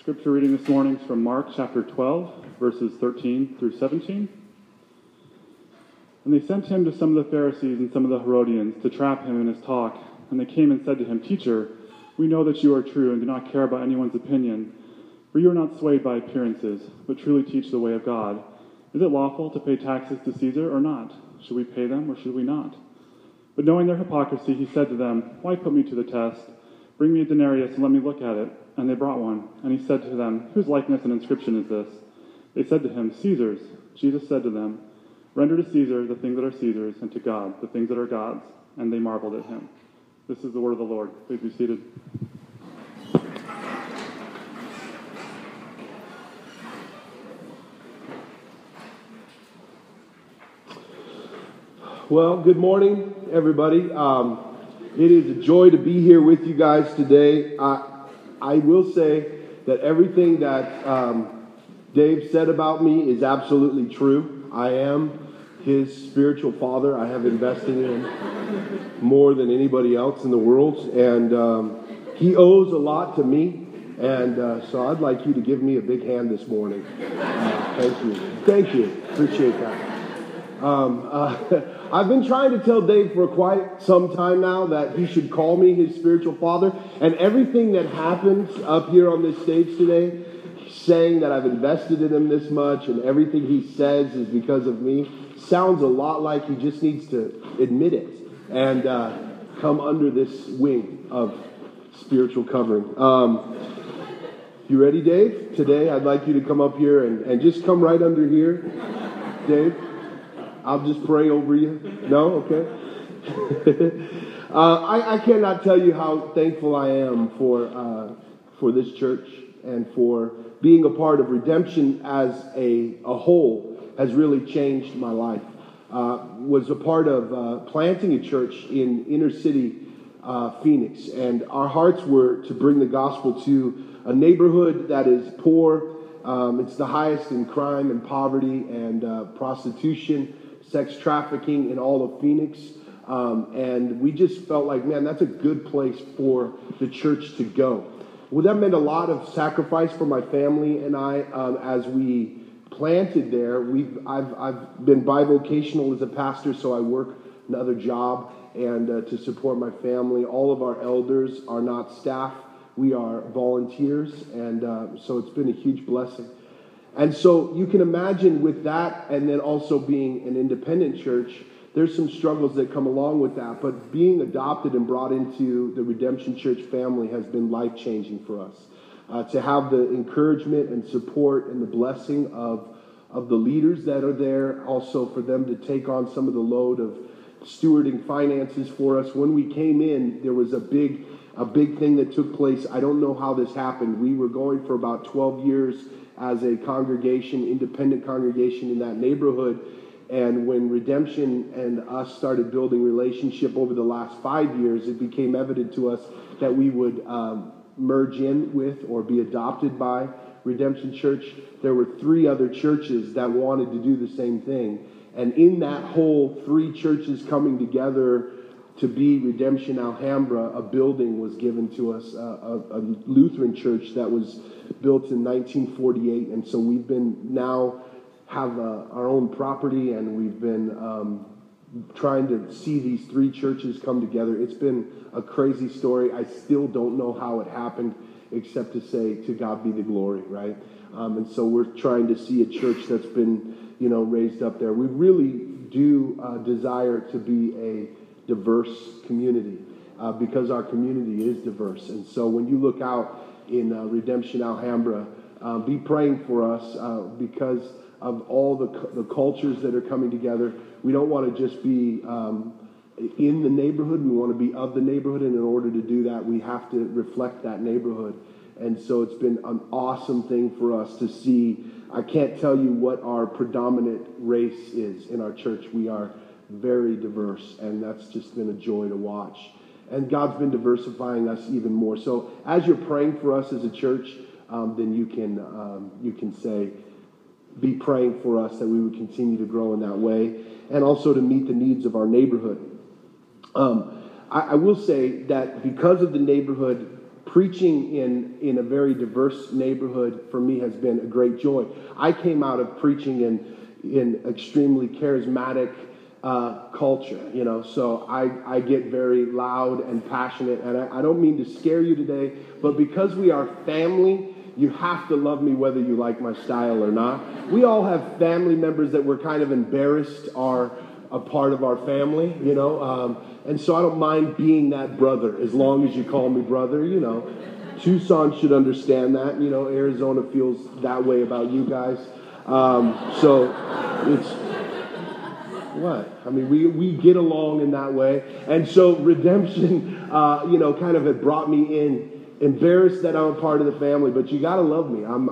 Scripture reading this morning is from Mark chapter 12, verses 13 through 17. And they sent him to some of the Pharisees and some of the Herodians to trap him in his talk. And they came and said to him, "Teacher, we know that you are true and do not care about anyone's opinion, for you are not swayed by appearances, but truly teach the way of God. Is it lawful to pay taxes to Caesar or not? Should we pay them or should we not?" But knowing their hypocrisy, he said to them, "Why put me to the test? Bring me a denarius and let me look at it." And they brought one. And he said to them, "Whose likeness and inscription is this?" They said to him, "Caesar's." Jesus said to them, "Render to Caesar the things that are Caesar's, and to God the things that are God's." And they marveled at him. This is the word of the Lord. Please be seated. Well, good morning, everybody. It is a joy to be here with you guys today. I will say that everything that Dave said about me is absolutely true. I am his spiritual father. I have invested in him more than anybody else in the world, and he owes a lot to me. And so I'd like you to give me a big hand this morning. Thank you. Appreciate that. I've been trying to tell Dave for quite some time now that he should call me his spiritual father. And everything that happens up here on this stage today, saying that I've invested in him this much and everything he says is because of me, sounds a lot like he just needs to admit it and come under this wing of spiritual covering. You ready, Dave? Today, I'd like you to come up here and just come right under here, Dave. I'll just pray over you. No? Okay. I cannot tell you how thankful I am for this church and for being a part of Redemption as a whole has really changed my life. Was a part of planting a church in inner city Phoenix, and our hearts were to bring the gospel to a neighborhood that is poor. It's the highest in crime and poverty and prostitution, sex trafficking in all of Phoenix. And we just felt like, man, that's a good place for the church to go. Well, that meant a lot of sacrifice for my family and I. As we planted there, I've been bivocational as a pastor, so I work another job and to support my family. All of our elders are not staff. We are volunteers, and so it's been a huge blessing. And so you can imagine with that, and then also being an independent church, there's some struggles that come along with that. But being adopted and brought into the Redemption Church family has been life-changing for us. To have the encouragement and support and the blessing of the leaders that are there, also for them to take on some of the load of stewarding finances for us. When we came in, there was a big thing that took place. I don't know how this happened. We were going for about 12 years as a congregation, independent congregation in that neighborhood. And when Redemption and us started building relationship over the last 5 years, it became evident to us that we would merge in with or be adopted by Redemption Church. There were 3 other churches that wanted to do the same thing. And in that whole 3 churches coming together to be Redemption Alhambra, a building was given to us, a Lutheran church that was built in 1948. And so we've been now have our own property, and we've been trying to see these 3 churches come together. It's been a crazy story. I still don't know how it happened, except to say, to God be the glory, right? And so we're trying to see a church that's been, raised up there. We really do desire to be a diverse community because our community is diverse. And so when you look out in Redemption Alhambra, be praying for us because of all the cultures that are coming together. We don't want to just be in the neighborhood. We want to be of the neighborhood. And in order to do that, we have to reflect that neighborhood. And so it's been an awesome thing for us to see. I can't tell you what our predominant race is in our church. We are very diverse, and that's just been a joy to watch. And God's been diversifying us even more. So as you're praying for us as a church, then you can say, be praying for us that we would continue to grow in that way, and also to meet the needs of our neighborhood. I will say that because of the neighborhood Preaching in a very diverse neighborhood for me has been a great joy. I came out of preaching in extremely charismatic culture, you know, so I get very loud and passionate, and I don't mean to scare you today, but because we are family, you have to love me whether you like my style or not. We all have family members that we're kind of embarrassed are a part of our family, you know, and so I don't mind being that brother as long as you call me brother, you know. Tucson should understand that, you know, Arizona feels that way about you guys. So it's... What? I mean, we get along in that way. And so Redemption, you know, kind of had brought me in, embarrassed that I'm a part of the family, but you got to love me. I'm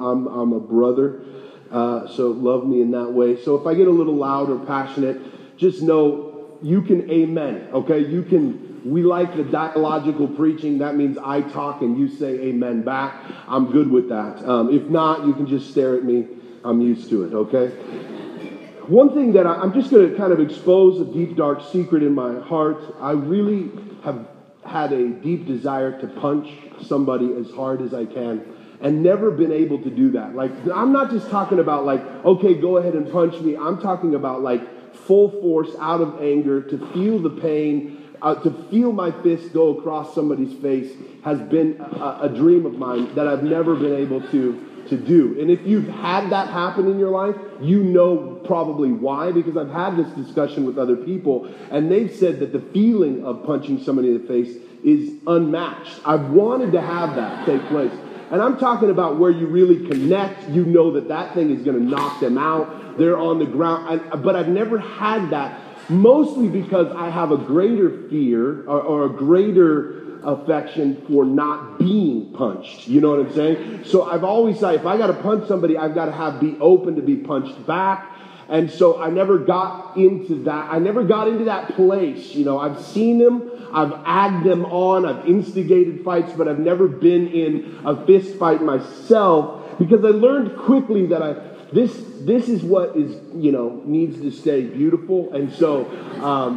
a brother, so love me in that way. So if I get a little loud or passionate, just know you can amen, okay? You can, we like the dialogical preaching. That means I talk and you say amen back. I'm good with that. If not, you can just stare at me. I'm used to it, okay? One thing that I'm just going to kind of expose a deep, dark secret in my heart. I really have had a deep desire to punch somebody as hard as I can and never been able to do that. Like, I'm not just talking about like, okay, go ahead and punch me. I'm talking about like full force out of anger, to feel the pain, to feel my fist go across somebody's face has been a dream of mine that I've never been able to do. And if you've had that happen in your life, you know probably why, because I've had this discussion with other people, and they've said that the feeling of punching somebody in the face is unmatched. I've wanted to have that take place. And I'm talking about where you really connect, you know that thing is going to knock them out, they're on the ground, but I've never had that, mostly because I have a greater fear or a greater affection for not being punched. You know what I'm saying? So I've always said, if I got to punch somebody, I've got to be open to be punched back. And so I never got into that. I never got into that place. You know, I've seen them. I've agged them on. I've instigated fights, but I've never been in a fist fight myself, because I learned quickly that this is what is, you know, needs to stay beautiful. And so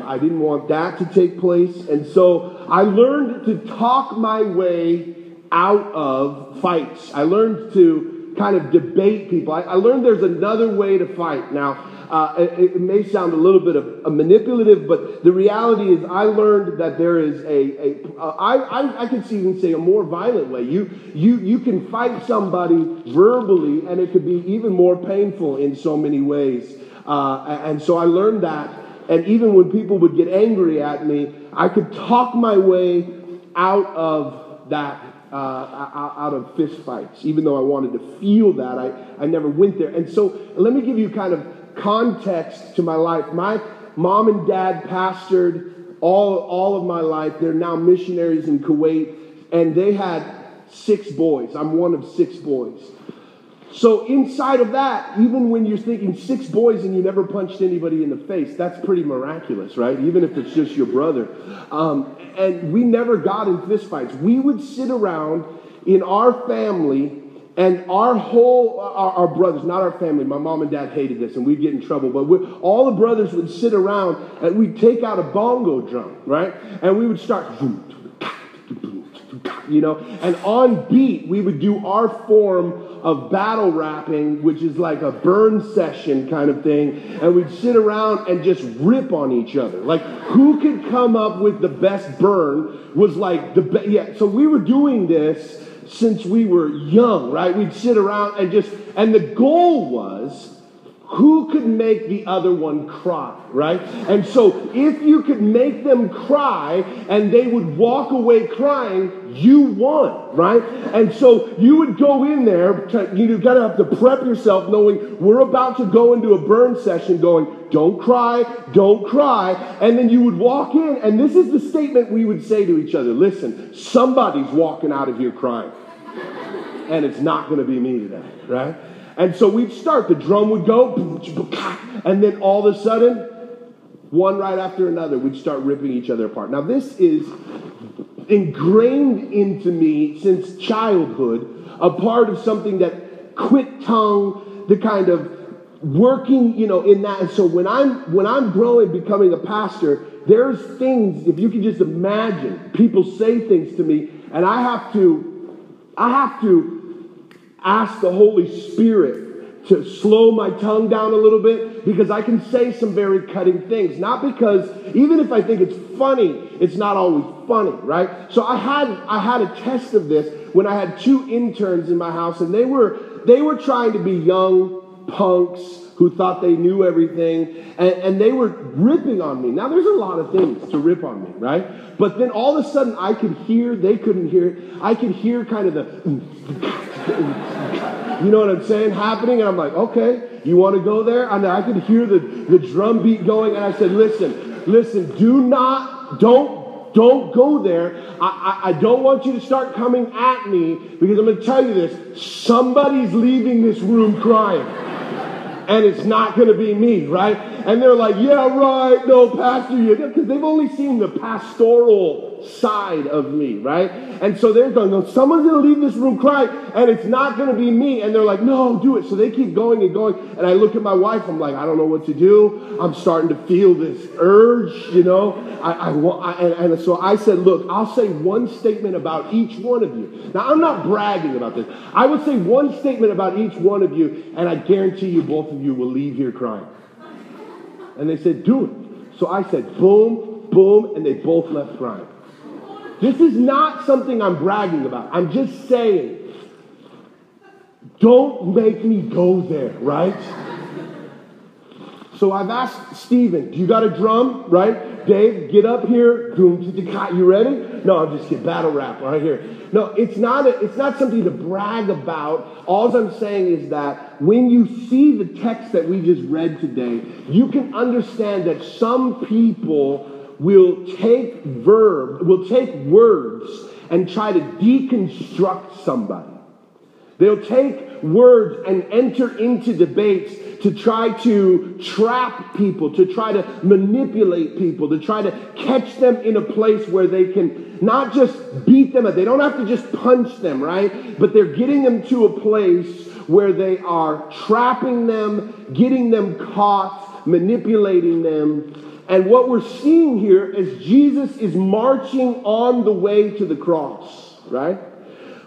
I didn't want that to take place. And so I learned to talk my way out of fights. I learned to kind of debate people. I learned there's another way to fight. Now, it may sound a little bit of manipulative, but the reality is I learned that there is I could even say a more violent way. You can fight somebody verbally, and it could be even more painful in so many ways. And so I learned that. And even when people would get angry at me, I could talk my way out of that, out of fist fights. Even though I wanted to feel that, I never went there. And so let me give you kind of context to my life. My mom and dad pastored all of my life. They're now missionaries in Kuwait, and they had 6 boys. I'm one of 6 boys. So inside of that, even when you're thinking 6 boys and you never punched anybody in the face, that's pretty miraculous, right? Even if it's just your brother. And we never got in fistfights. We would sit around in our family, and our brothers, not our family. My mom and dad hated this, and we'd get in trouble. But all the brothers would sit around, and we'd take out a bongo drum, right? And we would start, you know, and on beat, we would do our form of battle rapping, which is like a burn session kind of thing. And we'd sit around and just rip on each other. Like, who could come up with the best burn was like the best. Yeah, so we were doing this since we were young, right? We'd sit around and the goal was who could make the other one cry, right? And so if you could make them cry and they would walk away crying, you won, right? And so you would go in there, you got to have to prep yourself knowing we're about to go into a burn session going, don't cry, and then you would walk in, and this is the statement we would say to each other, listen, somebody's walking out of here crying, and it's not going to be me today, right? And so we'd start, the drum would go, and then all of a sudden, one right after another, we'd start ripping each other apart. Now this is ingrained into me since childhood, a part of something that quick tongue, the kind of working, you know, in that. And so when I'm growing, becoming a pastor, there's things, if you can just imagine, people say things to me, and I have to I have to ask the Holy Spirit to slow my tongue down a little bit, because I can say some very cutting things. Not because, even if I think it's funny, it's not always funny, right? So I had a test of this when I had two interns in my house, and they were trying to be young punks who thought they knew everything, and they were ripping on me. Now, there's a lot of things to rip on me, right? But then all of a sudden, I could hear, they couldn't hear, I could hear kind of the, you know what I'm saying, happening, and I'm like, okay, you want to go there? And I could hear the drum beat going, and I said, listen, don't go there. I don't want you to start coming at me, because I'm going to tell you this, somebody's leaving this room crying. And it's not going to be me, right? And they're like, yeah, right, no, Pastor, you. Because they've only seen the pastoral side of me, right? And so they're going, no, someone's going to leave this room crying, and it's not going to be me. And they're like, no, do it. So they keep going and going. And I look at my wife. I'm like, I don't know what to do. I'm starting to feel this urge, you know. And so I said, look, I'll say one statement about each one of you. Now, I'm not bragging about this. I would say one statement about each one of you, and I guarantee you both of you will leave here crying. And they said, do it. So I said, boom, boom, and they both left crying. This is not something I'm bragging about. I'm just saying, don't make me go there, right? So I've asked Steven, do you got a drum, right? Dave, get up here. You ready? No, I'm just kidding. Battle rap right here. No, it's not something to brag about. All I'm saying is that when you see the text that we just read today, you can understand that some people will take words and try to deconstruct somebody. They'll take words and enter into debates to try to trap people, to try to manipulate people, to try to catch them in a place where they can not just beat them up. They don't have to just punch them, right? But they're getting them to a place where they are trapping them, getting them caught, manipulating them. And what we're seeing here is Jesus is marching on the way to the cross, right?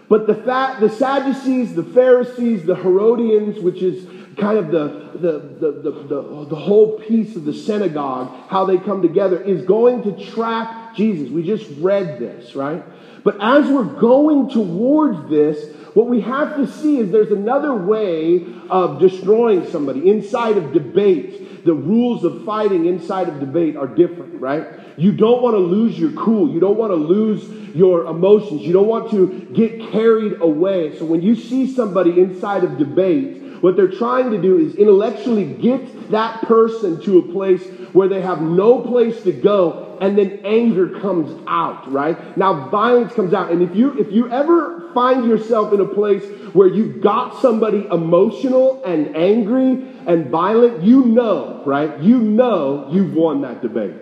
But the Sadducees, the Pharisees, the Herodians, which is kind of the whole piece of the synagogue, how they come together, is going to trap Jesus. We just read this, right? But as we're going towards this, what we have to see is there's another way of destroying somebody inside of debate. The rules of fighting inside of debate are different, right? You don't want to lose your cool. You don't want to lose your emotions. You don't want to get carried away. So when you see somebody inside of debate, what they're trying to do is intellectually get that person to a place where they have no place to go, and then anger comes out, right? Now, violence comes out. And if you ever find yourself in a place where you've got somebody emotional and angry and violent, you know, right? You know you've won that debate.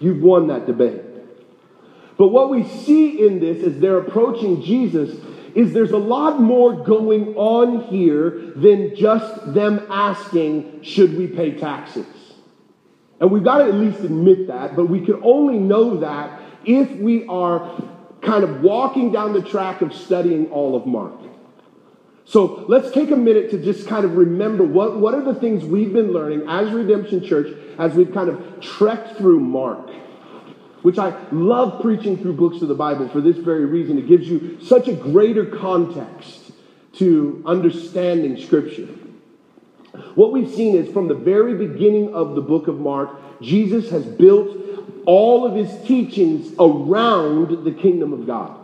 You've won that debate. But what we see in this as they're approaching Jesus is there's a lot more going on here than just them asking, should we pay taxes? And we've got to at least admit that, but we can only know that if we are kind of walking down the track of studying all of Mark. So let's take a minute to just kind of remember what are the things we've been learning as Redemption Church as we've kind of trekked through Mark. Which I love preaching through books of the Bible for this very reason. It gives you such a greater context to understanding Scripture. What we've seen is from the very beginning of the book of Mark, Jesus has built all of his teachings around the kingdom of God.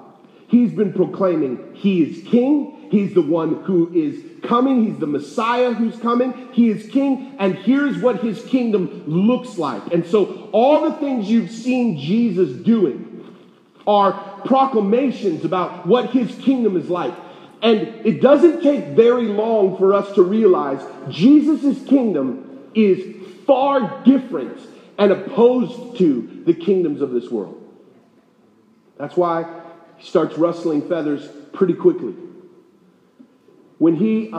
He's been proclaiming he is king. He's the one who is coming. He's the Messiah who's coming. He is king. And here's what his kingdom looks like. And so all the things you've seen Jesus doing are proclamations about what his kingdom is like. And it doesn't take very long for us to realize Jesus' kingdom is far different and opposed to the kingdoms of this world. That's why he starts rustling feathers pretty quickly. When he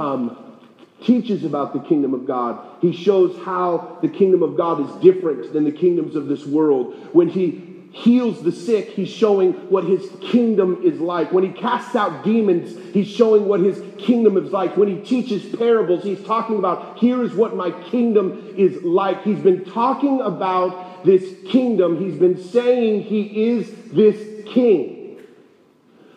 teaches about the kingdom of God, he shows how the kingdom of God is different than the kingdoms of this world. When he heals the sick, he's showing what his kingdom is like. When he casts out demons, he's showing what his kingdom is like. When he teaches parables, he's talking about, here is what my kingdom is like. He's been talking about this kingdom. He's been saying he is this king.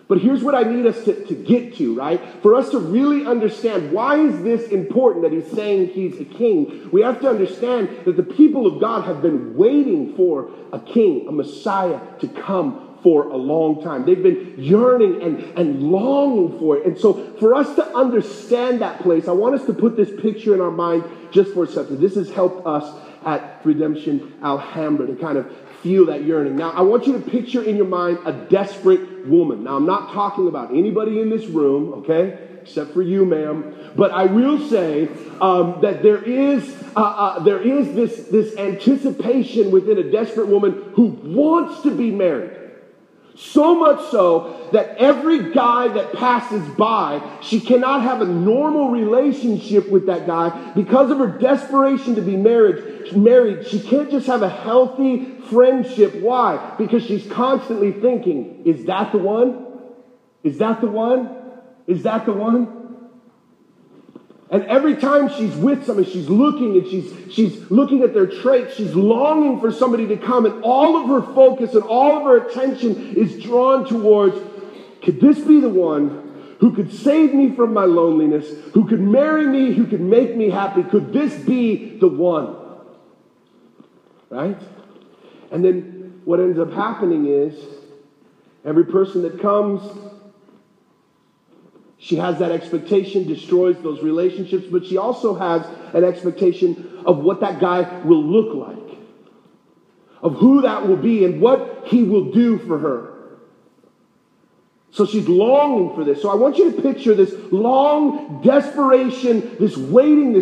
But here's what I need us to get to, right? For us to really understand, why is this important that he's saying he's a king? We have to understand that the people of God have been waiting for a king, a Messiah to come for a long time. They've been yearning and longing for it. And so for us to understand that place, I want us to put this picture in our mind just for a second. This has helped us at Redemption Alhambra to kind of feel that yearning. Now, I want you to picture in your mind a desperate woman. Now, I'm not talking about anybody in this room, okay? Except for you, ma'am. But I will say that there is this anticipation within a desperate woman who wants to be married. So much so that every guy that passes by, she cannot have a normal relationship with that guy because of her desperation to be married. She can't just have a healthy friendship. Why? Because she's constantly thinking, is that the one? Is that the one? Is that the one? And every time she's with somebody, she's looking and she's looking at their traits. She's longing for somebody to come, and all of her focus and all of her attention is drawn towards, could this be the one who could save me from my loneliness, who could marry me, who could make me happy? Could this be the one? Right? And then what ends up happening is every person that comes, she has that expectation, destroys those relationships, but she also has an expectation of what that guy will look like, of who that will be and what he will do for her. So she's longing for this. So I want you to picture this long desperation, this waiting.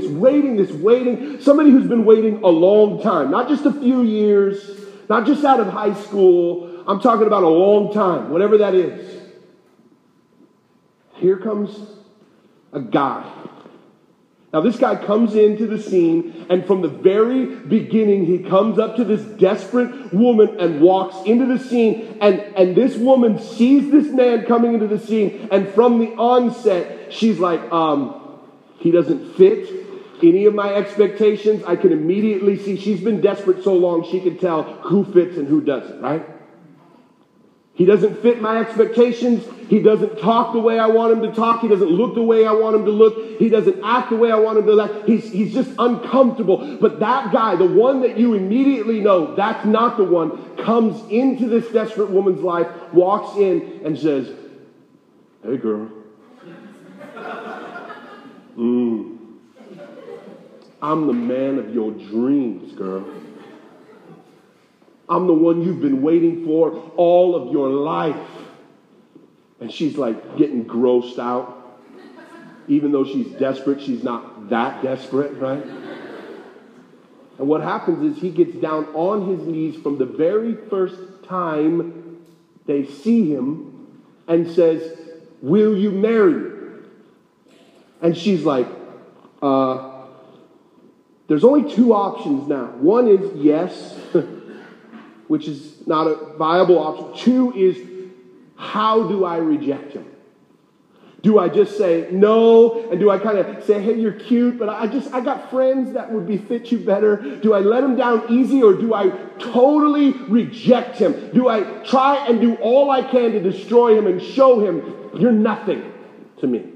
Somebody who's been waiting a long time, not just a few years, not just out of high school. I'm talking about a long time, whatever that is. Here comes a guy. Now this guy comes into the scene, and from the very beginning, he comes up to this desperate woman and walks into the scene, and this woman sees this man coming into the scene, and from the onset, she's like, he doesn't fit any of my expectations. I can immediately see, she's been desperate so long, she can tell who fits and who doesn't, right? He doesn't fit my expectations. He doesn't talk the way I want him to talk. He doesn't look the way I want him to look. He doesn't act the way I want him to act. He's just uncomfortable. But that guy, the one that you immediately know, that's not the one, comes into this desperate woman's life, walks in and says, hey, girl. I'm the man of your dreams, girl. I'm the one you've been waiting for all of your life. And she's like getting grossed out. Even though she's desperate, she's not that desperate, right? And what happens is he gets down on his knees from the very first time they see him and says, will you marry me? And she's like, there's only two options now. One is yes, which is not a viable option. Two is, how do I reject him? Do I just say no? And do I kind of say, hey, you're cute, but I got friends that would fit you better. Do I let him down easy, or do I totally reject him? Do I try and do all I can to destroy him and show him you're nothing to me?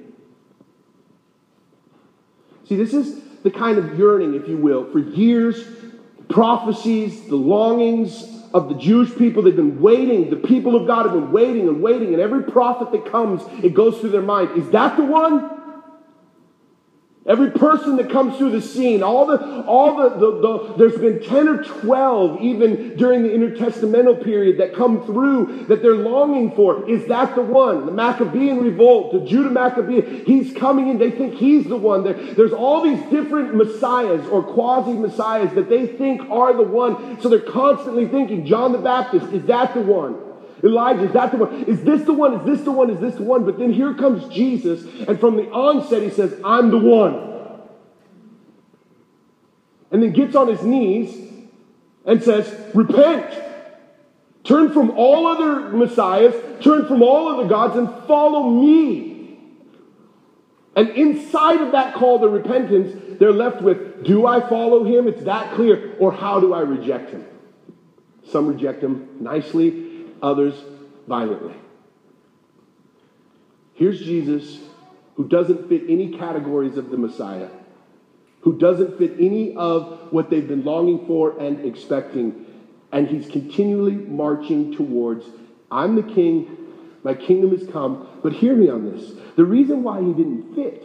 See, this is the kind of yearning, if you will, for years, prophecies, the longings of the Jewish people. They've been waiting. The people of God have been waiting and waiting. And every prophet that comes, it goes through their mind. Is that the one? Every person that comes through the scene, there's been 10 or 12 even during the intertestamental period that come through that they're longing for. Is that the one? The Maccabean revolt, the Judah Maccabean, he's coming in. They think he's the one. There's all these different messiahs or quasi-messiahs that they think are the one. So they're constantly thinking, John the Baptist, is that the one? Elijah, is that the one? Is this the one? Is this the one? Is this the one? But then here comes Jesus, and from the onset he says, I'm the one. And then gets on his knees and says, repent. Turn from all other messiahs, turn from all other gods, and follow me. And inside of that call to repentance, they're left with, do I follow him? It's that clear. Or how do I reject him? Some reject him nicely, others violently. Here's Jesus, who doesn't fit any categories of the Messiah, who doesn't fit any of what they've been longing for and expecting, and he's continually marching towards, I'm the king, my kingdom has come. But hear me on this. The reason why he didn't fit,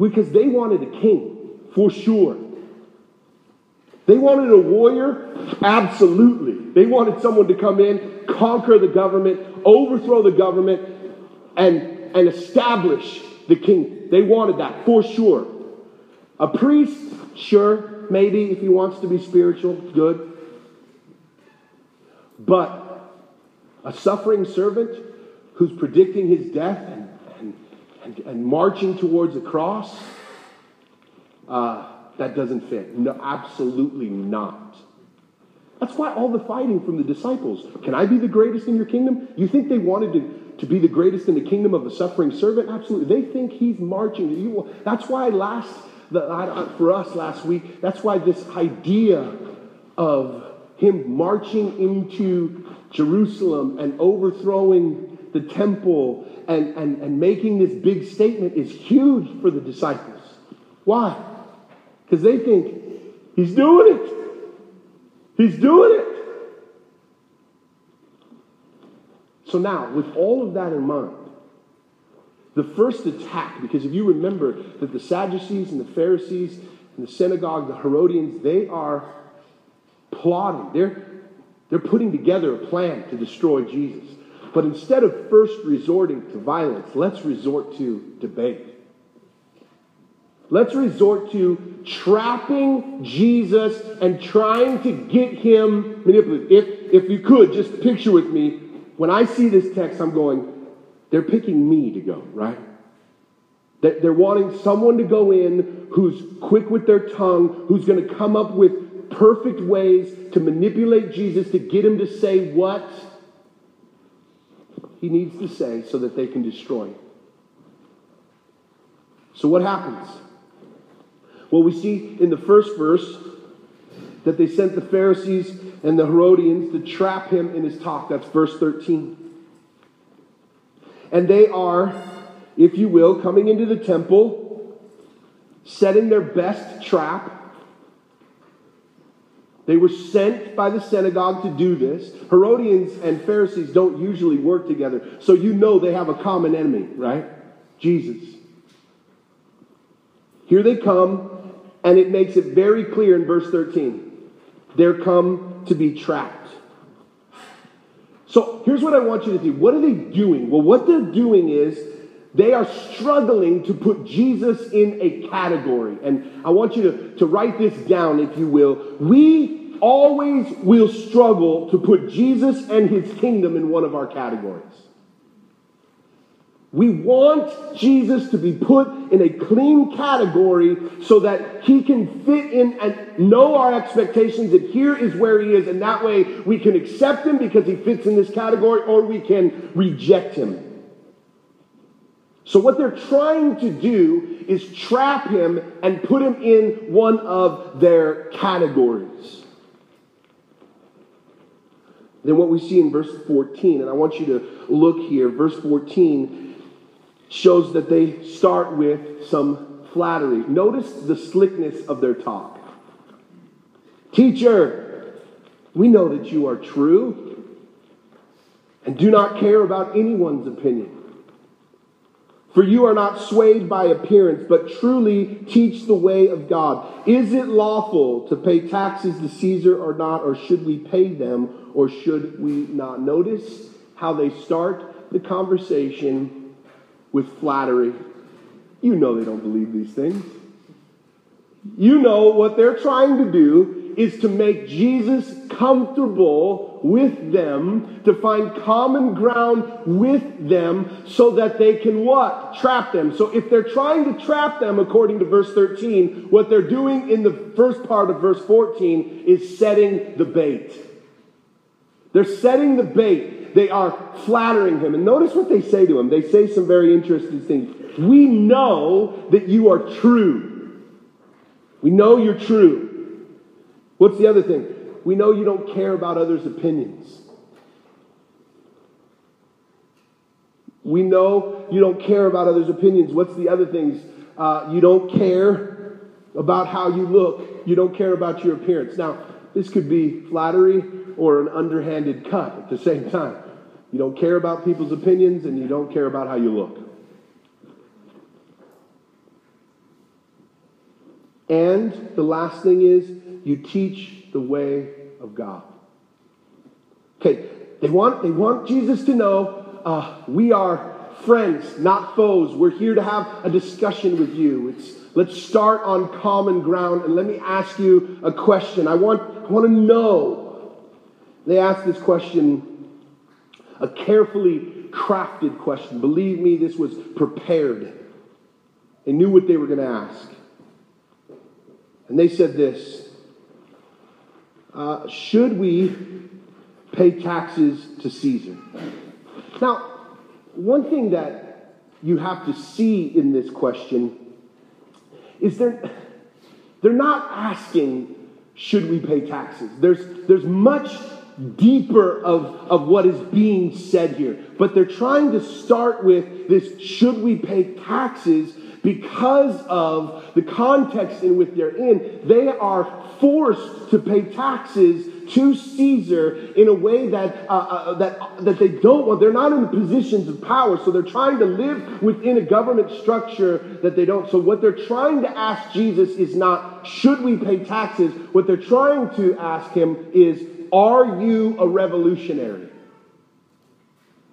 because they wanted a king, for sure. They wanted a warrior, absolutely. They wanted someone to come in, conquer the government, overthrow the government, and establish the kingdom. They wanted that, for sure. A priest, sure, maybe, if he wants to be spiritual, good. But a suffering servant who's predicting his death and marching towards the cross, that doesn't fit. No, absolutely not. That's why all the fighting from the disciples. Can I be the greatest in your kingdom? You think they wanted to be the greatest in the kingdom of a suffering servant? Absolutely. They think he's marching. That's why last week, that's why this idea of him marching into Jerusalem and overthrowing the temple and making this big statement is huge for the disciples. Why? Because they think, he's doing it. He's doing it. So now, with all of that in mind, the first attack, because if you remember that the Sadducees and the Pharisees and the synagogue, the Herodians, they are plotting. They're putting together a plan to destroy Jesus. But instead of first resorting to violence, let's resort to debate. Let's resort to trapping Jesus and trying to get him manipulated. If you could, just picture with me, when I see this text, I'm going, they're picking me to go, right? They're wanting someone to go in who's quick with their tongue, who's going to come up with perfect ways to manipulate Jesus to get him to say what he needs to say so that they can destroy him. So what happens? Well, we see in the first verse that they sent the Pharisees and the Herodians to trap him in his talk. That's verse 13. And they are, if you will, coming into the temple, setting their best trap. They were sent by the synagogue to do this. Herodians and Pharisees don't usually work together, so you know they have a common enemy, right? Jesus. Here they come, and it makes it very clear in verse 13. They're come to be trapped. So here's what I want you to do. What are they doing? Well, what they're doing is they are struggling to put Jesus in a category. And I want you to write this down, if you will. We always will struggle to put Jesus and his kingdom in one of our categories. We want Jesus to be put in a clean category so that he can fit in and know our expectations that here is where he is, and that way we can accept him because he fits in this category, or we can reject him. So what they're trying to do is trap him and put him in one of their categories. Then what we see in verse 14, and I want you to look here, verse 14 shows that they start with some flattery. Notice the slickness of their talk. Teacher, we know that you are true and do not care about anyone's opinion. For you are not swayed by appearance, but truly teach the way of God. Is it lawful to pay taxes to Caesar or not, or should we pay them or should we not? Notice how they start the conversation with flattery. You know they don't believe these things. You know what they're trying to do is to make Jesus comfortable with them, to find common ground with them so that they can what? Trap them. So if they're trying to trap them, according to verse 13, what they're doing in the first part of verse 14 is setting the bait. They're setting the bait. They are flattering him. And notice what they say to him. They say some very interesting things. We know that you are true. We know you're true. What's the other thing? We know you don't care about others' opinions. We know you don't care about others' opinions. What's the other things? You don't care about how you look. You don't care about your appearance. Now, this could be flattery or an underhanded cut at the same time. You don't care about people's opinions and you don't care about how you look. And the last thing is, you teach the way of God. Okay, they want Jesus to know, we are friends, not foes. We're here to have a discussion with you. Let's start on common ground, and let me ask you a question. I want to know. They asked this question, a carefully crafted question. Believe me, this was prepared. They knew what they were going to ask. And they said this, should we pay taxes to Caesar? Now, one thing that you have to see in this question is they're not asking, should we pay taxes? There's much deeper of what is being said here. But they're trying to start with this, should we pay taxes? Because of the context in which they're in, they are forced to pay taxes to Caesar in a way that they don't want. They're not in positions of power, so they're trying to live within a government structure that they don't. So what they're trying to ask Jesus is not, should we pay taxes? What they're trying to ask him is, are you a revolutionary?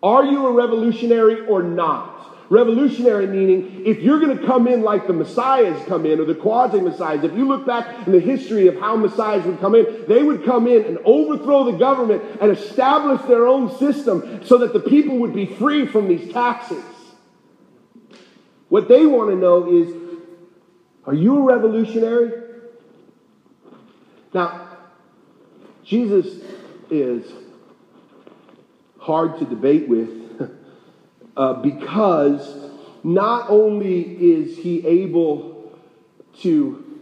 Are you a revolutionary or not? Revolutionary meaning, if you're going to come in like the messiahs come in, or the quasi-messiahs, if you look back in the history of how messiahs would come in, they would come in and overthrow the government and establish their own system so that the people would be free from these taxes. What they want to know is, are you a revolutionary? Now, Jesus is hard to debate with. Because not only is he able to,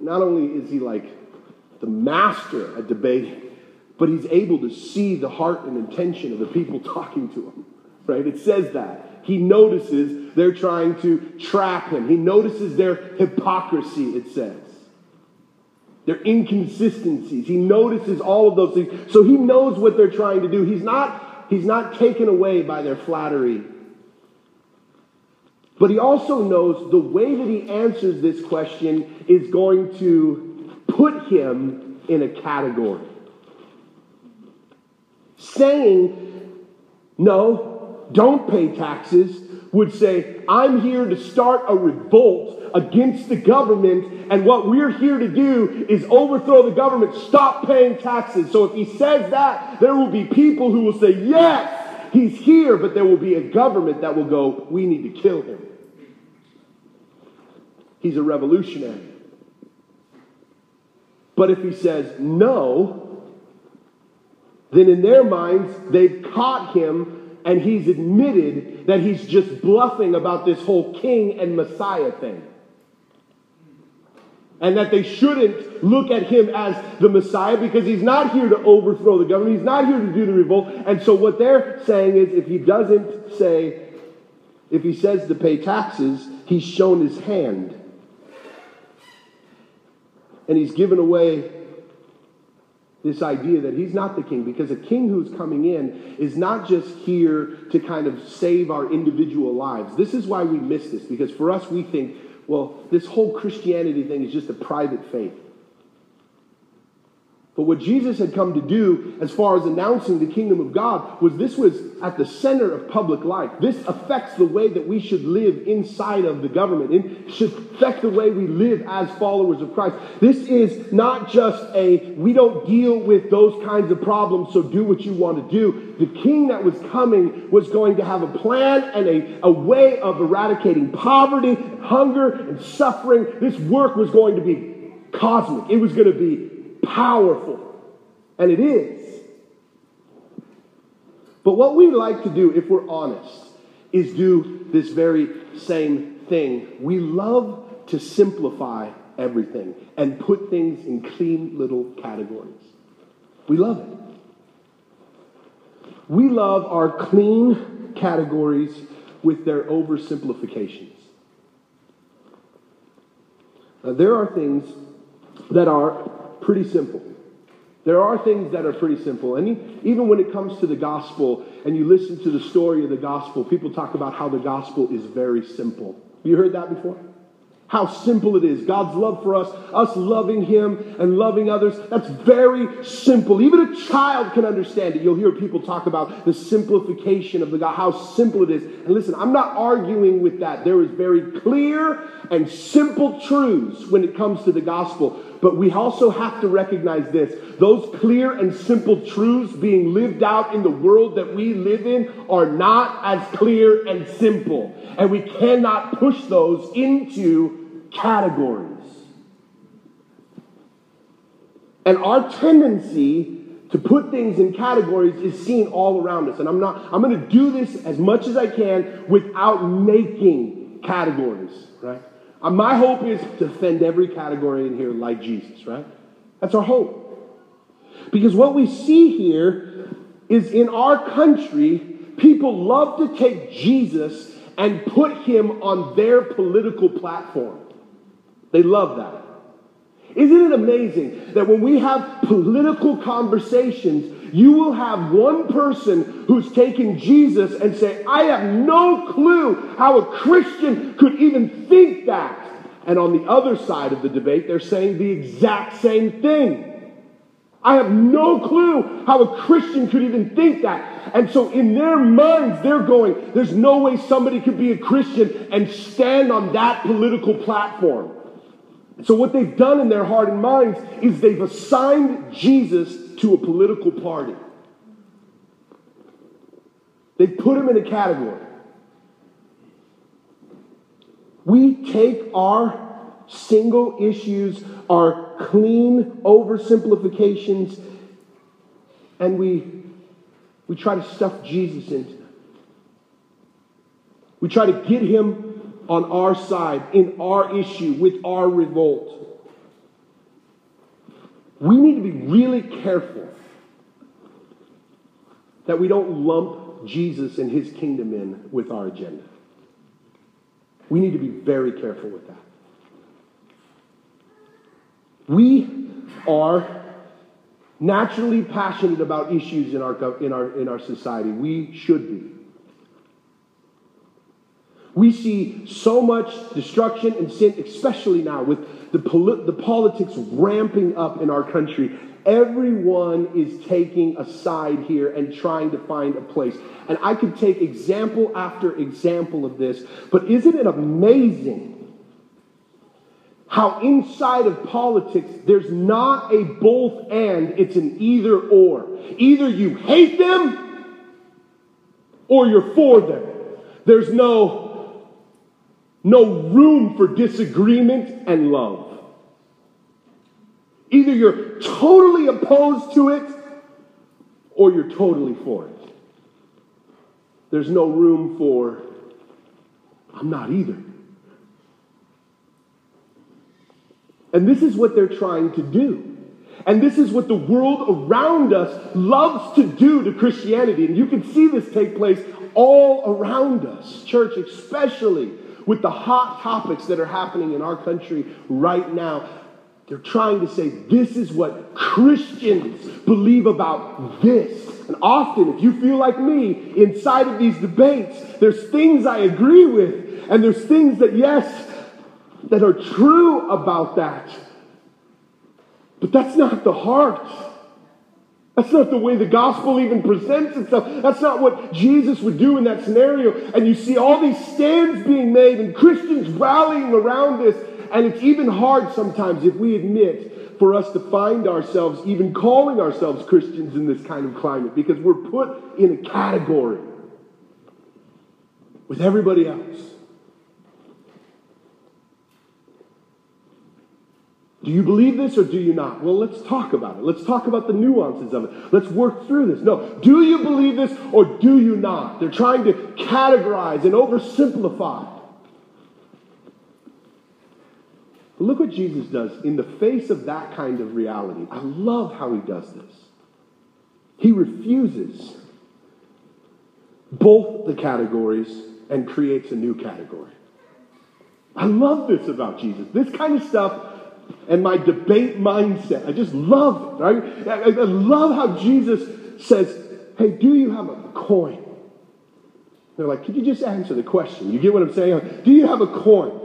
not only is he like the master at debating, but he's able to see the heart and intention of the people talking to him, right? It says that. He notices they're trying to trap him. He notices their hypocrisy, it says. Their inconsistencies. He notices all of those things. So he knows what they're trying to do. He's not taken away by their flattery. But he also knows the way that he answers this question is going to put him in a category. Saying, no, don't pay taxes, would say, I'm here to start a revolt against the government, and what we're here to do is overthrow the government. Stop paying taxes. So if he says that, there will be people who will say, yes, he's here, but there will be a government that will go, we need to kill him. He's a revolutionary. But if he says no, then in their minds, they've caught him, and he's admitted that he's just bluffing about this whole king and messiah thing. And that they shouldn't look at him as the messiah because he's not here to overthrow the government. He's not here to do the revolt. And so what they're saying is if he says to pay taxes, he's shown his hand. And he's given away this idea that he's not the king, because a king who's coming in is not just here to kind of save our individual lives. This is why we miss this, because for us we think, well, this whole Christianity thing is just a private faith. But what Jesus had come to do as far as announcing the kingdom of God was this was at the center of public life. This affects the way that we should live inside of the government. It should affect the way we live as followers of Christ. This is not just we don't deal with those kinds of problems, so do what you want to do. The king that was coming was going to have a plan and a way of eradicating poverty, hunger, and suffering. This work was going to be cosmic. It was going to be powerful. And it is. But what we like to do, if we're honest, is do this very same thing. We love to simplify everything and put things in clean little categories. We love it. We love our clean categories with their oversimplifications. Now, there are things that are pretty simple. There are things that are pretty simple. And even when it comes to the gospel, and you listen to the story of the gospel, people talk about how the gospel is very simple. You heard that before? How simple it is. God's love for us, us loving Him and loving others, that's very simple. Even a child can understand it. You'll hear people talk about the simplification of the God, how simple it is. And listen, I'm not arguing with that. There is very clear and simple truths when it comes to the gospel. But we also have to recognize this. Those clear and simple truths being lived out in the world that we live in are not as clear and simple. And we cannot push those into categories. And our tendency to put things in categories is seen all around us. And I'm going to do this as much as I can without making categories, right? My hope is to defend every category in here like Jesus, right? That's our hope. Because what we see here is in our country, people love to take Jesus and put Him on their political platform. They love that. Isn't it amazing that when we have political conversations, you will have one person who's taken Jesus and say, I have no clue how a Christian could even think that. And on the other side of the debate, they're saying the exact same thing. I have no clue how a Christian could even think that. And so in their minds, they're going, there's no way somebody could be a Christian and stand on that political platform. So what they've done in their heart and minds is they've assigned Jesus to a political party. They put Him in a category. We take our single issues, our clean oversimplifications, and we try to stuff Jesus into them. We try to get Him on our side, in our issue, with our revolt. We need to be really careful that we don't lump Jesus and His kingdom in with our agenda. We need to be very careful with that. We are naturally passionate about issues in our society. We should be. We see so much destruction and sin, especially now with the politics ramping up in our country. Everyone is taking a side here and trying to find a place. And I could take example after example of this, but isn't it amazing how inside of politics there's not a both and, it's an either or. Either you hate them or you're for them. There's no room for disagreement and love. Either you're totally opposed to it or you're totally for it. There's no room for, I'm not either. And this is what they're trying to do. And this is what the world around us loves to do to Christianity. And you can see this take place all around us, church, especially with the hot topics that are happening in our country right now. They're trying to say, this is what Christians believe about this. And often, if you feel like me, inside of these debates, there's things I agree with, and there's things that, yes, that are true about that. But that's not the heart. That's not the way the gospel even presents itself. That's not what Jesus would do in that scenario. And you see all these stands being made and Christians rallying around this. And it's even hard sometimes, if we admit, for us to find ourselves even calling ourselves Christians in this kind of climate, because we're put in a category with everybody else. Do you believe this or do you not? Well, let's talk about it. Let's talk about the nuances of it. Let's work through this. No, do you believe this or do you not? They're trying to categorize and oversimplify. But look what Jesus does in the face of that kind of reality. I love how he does this. He refuses both the categories and creates a new category. I love this about Jesus. This kind of stuff and my debate mindset. I just love it, right? I love how Jesus says, hey, do you have a coin? And they're like, could you just answer the question? You get what I'm saying? Do you have a coin?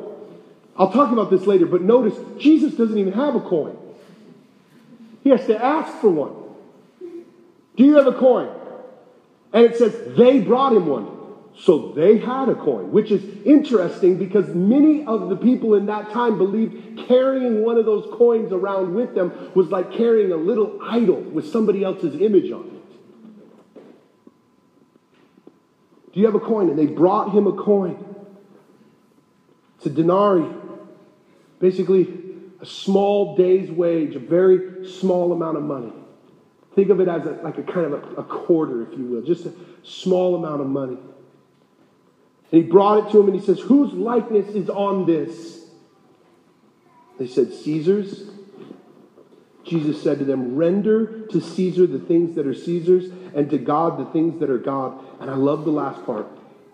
I'll talk about this later, but notice Jesus doesn't even have a coin. He has to ask for one. Do you have a coin? And it says they brought him one. So they had a coin, which is interesting because many of the people in that time believed carrying one of those coins around with them was like carrying a little idol with somebody else's image on it. Do you have a coin? And they brought him a coin. It's a denarius, basically a small day's wage, a very small amount of money. Think of it as like a kind of a quarter, if you will, just a small amount of money. And he brought it to him and he says, whose likeness is on this? They said, Caesar's. Jesus said to them, render to Caesar the things that are Caesar's and to God the things that are God. And I love the last part.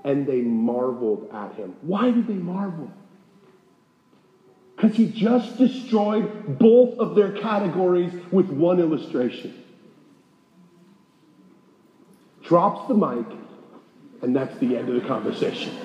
And they marveled at him. Why did they marvel? Because he just destroyed both of their categories with one illustration. Drops the mic. And that's the end of the conversation.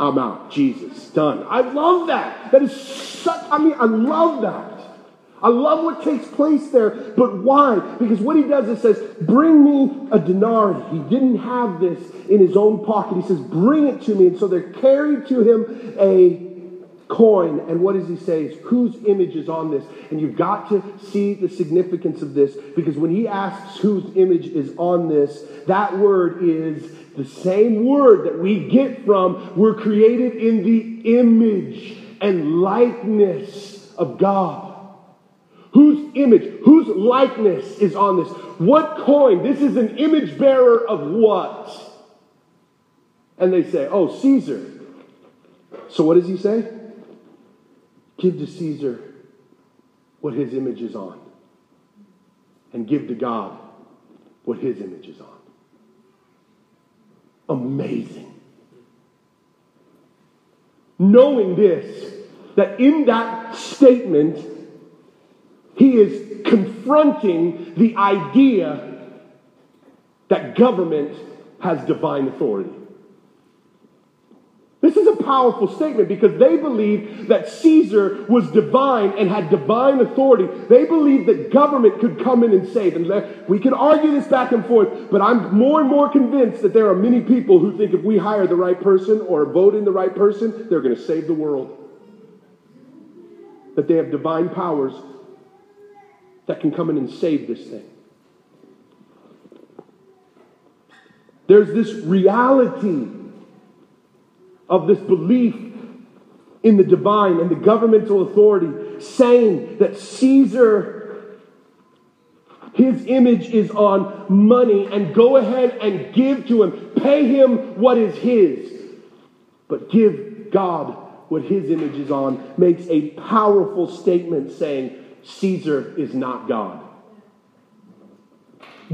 I'm out. Jesus. Done. I love that. That is such, I love that. I love what takes place there. But why? Because what he does is says, bring me a denarius. He didn't have this in his own pocket. He says, bring it to me. And so they're carried to him a coin. And what does he say? Whose image is on this? And you've got to see the significance of this. Because when he asks whose image is on this, that word is the same word that we get from we're created in the image and likeness of God. Whose image, whose likeness is on this? What coin? This is an image bearer of what? And they say, oh, Caesar. So what does he say? Give to Caesar what his image is on. And give to God what his image is on. Amazing. Knowing this, that in that statement, he is confronting the idea that government has divine authority. This is a powerful statement because they believed that Caesar was divine and had divine authority. They believed that government could come in and save. And we can argue this back and forth, but I'm more and more convinced that there are many people who think if we hire the right person or vote in the right person, they're going to save the world. That they have divine powers that can come in and save this thing. There's this reality of this belief in the divine and the governmental authority, saying that Caesar, his image is on money, and go ahead and give to him. Pay him what is his. But give God what his image is on, makes a powerful statement saying Caesar is not God.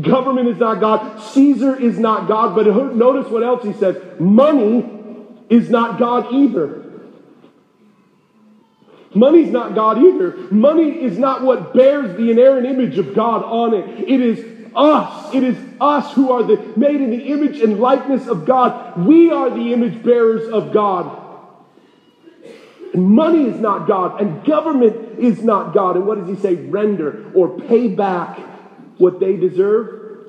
Government is not God. Caesar is not God. But notice what else he says. Money is not God either. Money's not God either. Money is not what bears the inerrant image of God on it. It is us. It is us who are made in the image and likeness of God. We are the image bearers of God. And money is not God. And government is not God. And what does he say? Render or pay back what they deserve.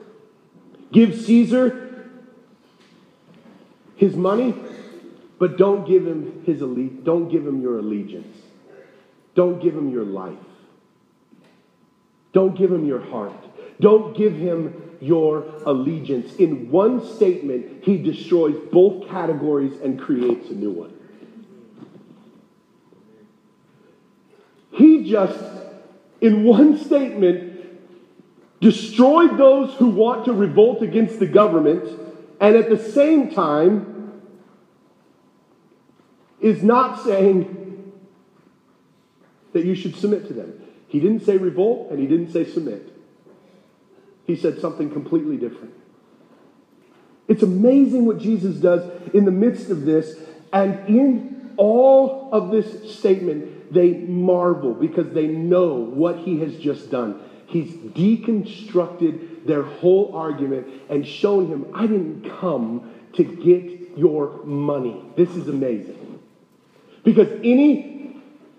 Give Caesar his money. But don't give him his elite. Don't give him your allegiance. Don't give him your life. Don't give him your heart. Don't give him your allegiance. In one statement, he destroys both categories and creates a new one. He just, in one statement, destroyed those who want to revolt against the government, and at the same time is not saying that you should submit to them. He didn't say revolt, and he didn't say submit. He said something completely different. It's amazing what Jesus does in the midst of this. And in all of this statement, they marvel because they know what he has just done. He's deconstructed their whole argument and shown him, I didn't come to get your money. This is amazing. Because any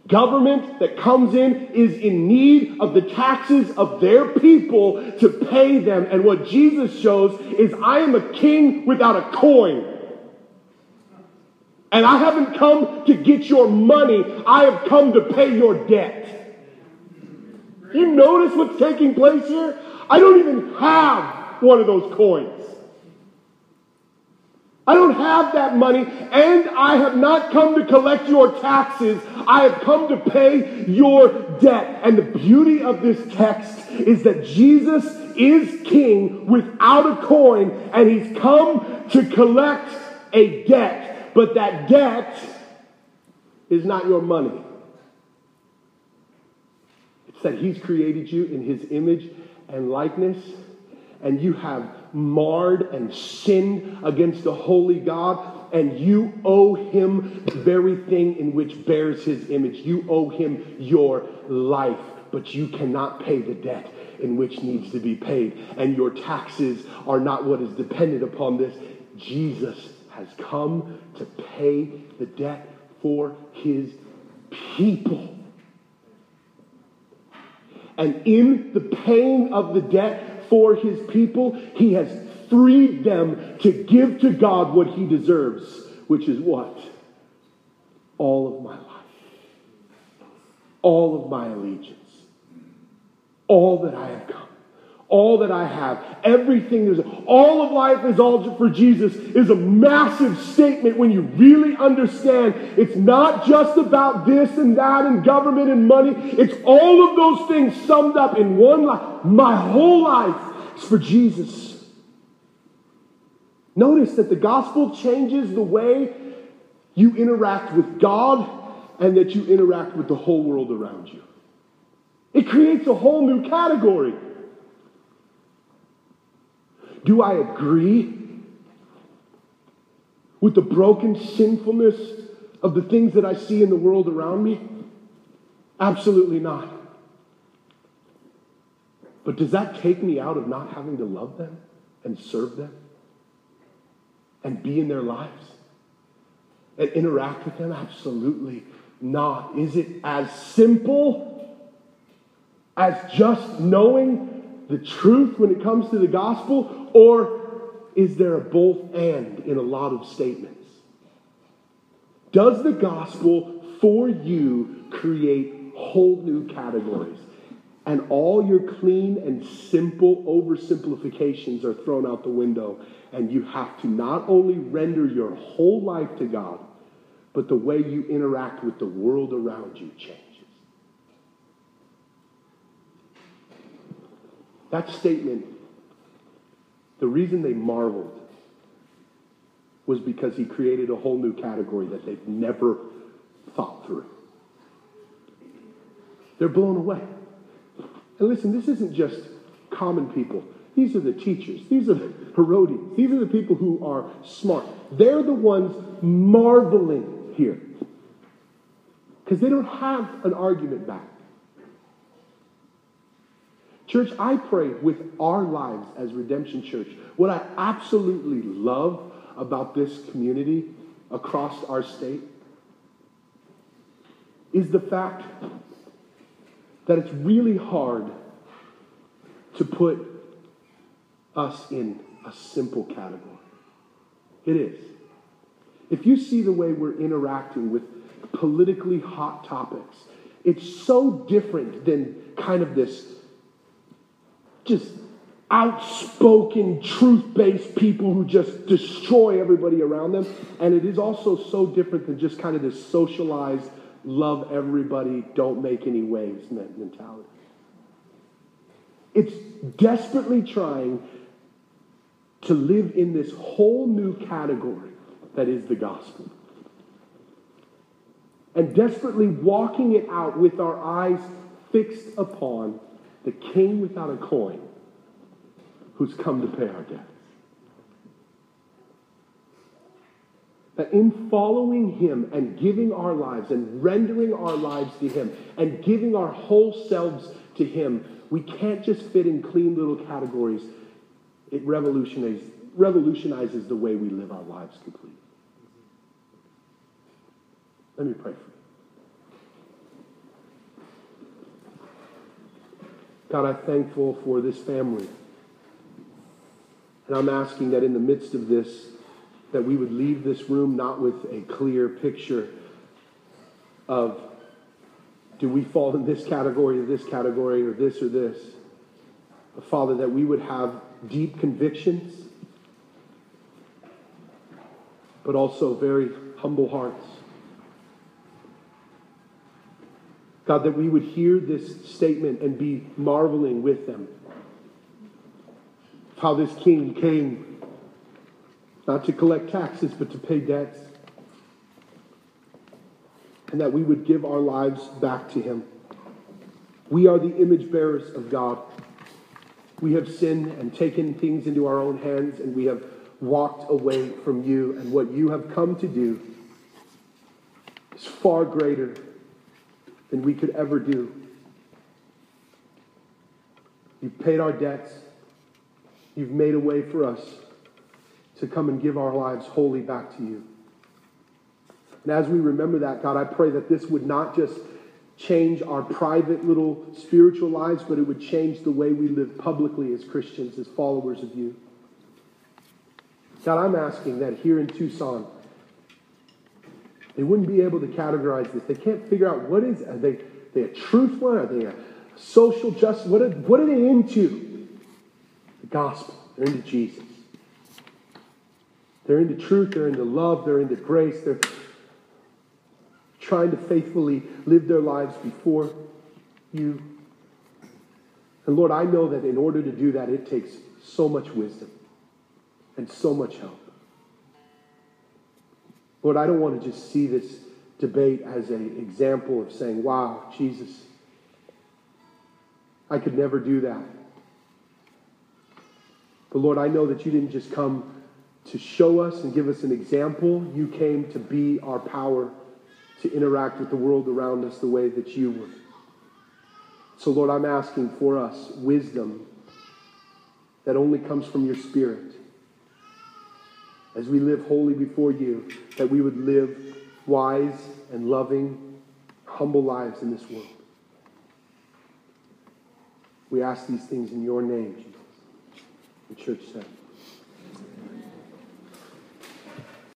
government that comes in is in need of the taxes of their people to pay them. And what Jesus shows is, I am a king without a coin. And I haven't come to get your money. I have come to pay your debt. You notice what's taking place here? I don't even have one of those coins. I don't have that money, and I have not come to collect your taxes. I have come to pay your debt. And the beauty of this text is that Jesus is king without a coin, and he's come to collect a debt. But that debt is not your money. It's that he's created you in his image and likeness, and you have marred and sinned against the holy God, and you owe him the very thing in which bears his image. You owe him your life, but you cannot pay the debt in which needs to be paid, and your taxes are not what is dependent upon this. Jesus has come to pay the debt for his people. And in the paying of the debt for his people, he has freed them to give to God what he deserves, which is what? All of my life. All of my allegiance. All that I have come. All that I have, everything, all of life is all for Jesus is a massive statement when you really understand it's not just about this and that and government and money. It's all of those things summed up in one life. My whole life is for Jesus. Notice that the gospel changes the way you interact with God and that you interact with the whole world around you. It creates a whole new category. Do I agree with the broken sinfulness of the things that I see in the world around me? Absolutely not. But does that take me out of not having to love them and serve them and be in their lives and interact with them? Absolutely not. Is it as simple as just knowing the truth when it comes to the gospel, or is there a both and in a lot of statements? Does the gospel for you create whole new categories? And all your clean and simple oversimplifications are thrown out the window, and you have to not only render your whole life to God, but the way you interact with the world around you changes. That statement, the reason they marveled was because he created a whole new category that they've never thought through. They're blown away. And listen, this isn't just common people. These are the teachers. These are the Herodians. These are the people who are smart. They're the ones marveling here. Because they don't have an argument back. Church, I pray with our lives as Redemption Church. What I absolutely love about this community across our state is the fact that it's really hard to put us in a simple category. It is. If you see the way we're interacting with politically hot topics, it's so different than kind of this just outspoken, truth-based people who just destroy everybody around them. And it is also so different than just kind of this socialized love everybody, don't make any waves mentality. It's desperately trying to live in this whole new category that is the gospel. And desperately walking it out with our eyes fixed upon the king without a coin who's come to pay our debts. That in following him and giving our lives and rendering our lives to him and giving our whole selves to him, we can't just fit in clean little categories. It revolutionizes the way we live our lives completely. Let me pray for you. God, I'm thankful for this family. And I'm asking that in the midst of this, that we would leave this room not with a clear picture of do we fall in this category, or this or this. But Father, that we would have deep convictions, but also very humble hearts. God, that we would hear this statement and be marveling with them. How this king came not to collect taxes, but to pay debts. And that we would give our lives back to him. We are the image bearers of God. We have sinned and taken things into our own hands, and we have walked away from you. And what you have come to do is far greater than we could ever do. You've paid our debts. You've made a way for us to come and give our lives wholly back to you. And as we remember that, God, I pray that this would not just change our private little spiritual lives, but it would change the way we live publicly as Christians, as followers of you. God, I'm asking that here in Tucson, they wouldn't be able to categorize this. They can't figure out what is, are they a truth one? Are they a social justice? What are they into? The gospel. They're into Jesus. They're into truth. They're into love. They're into grace. They're trying to faithfully live their lives before you. And Lord, I know that in order to do that, it takes so much wisdom and so much help. Lord, I don't want to just see this debate as an example of saying, wow, Jesus, I could never do that. But Lord, I know that you didn't just come to show us and give us an example. You came to be our power to interact with the world around us the way that you would. So Lord, I'm asking for us wisdom that only comes from your Spirit. As we live wholly before you, that we would live wise and loving, humble lives in this world. We ask these things in your name, Jesus. The church said.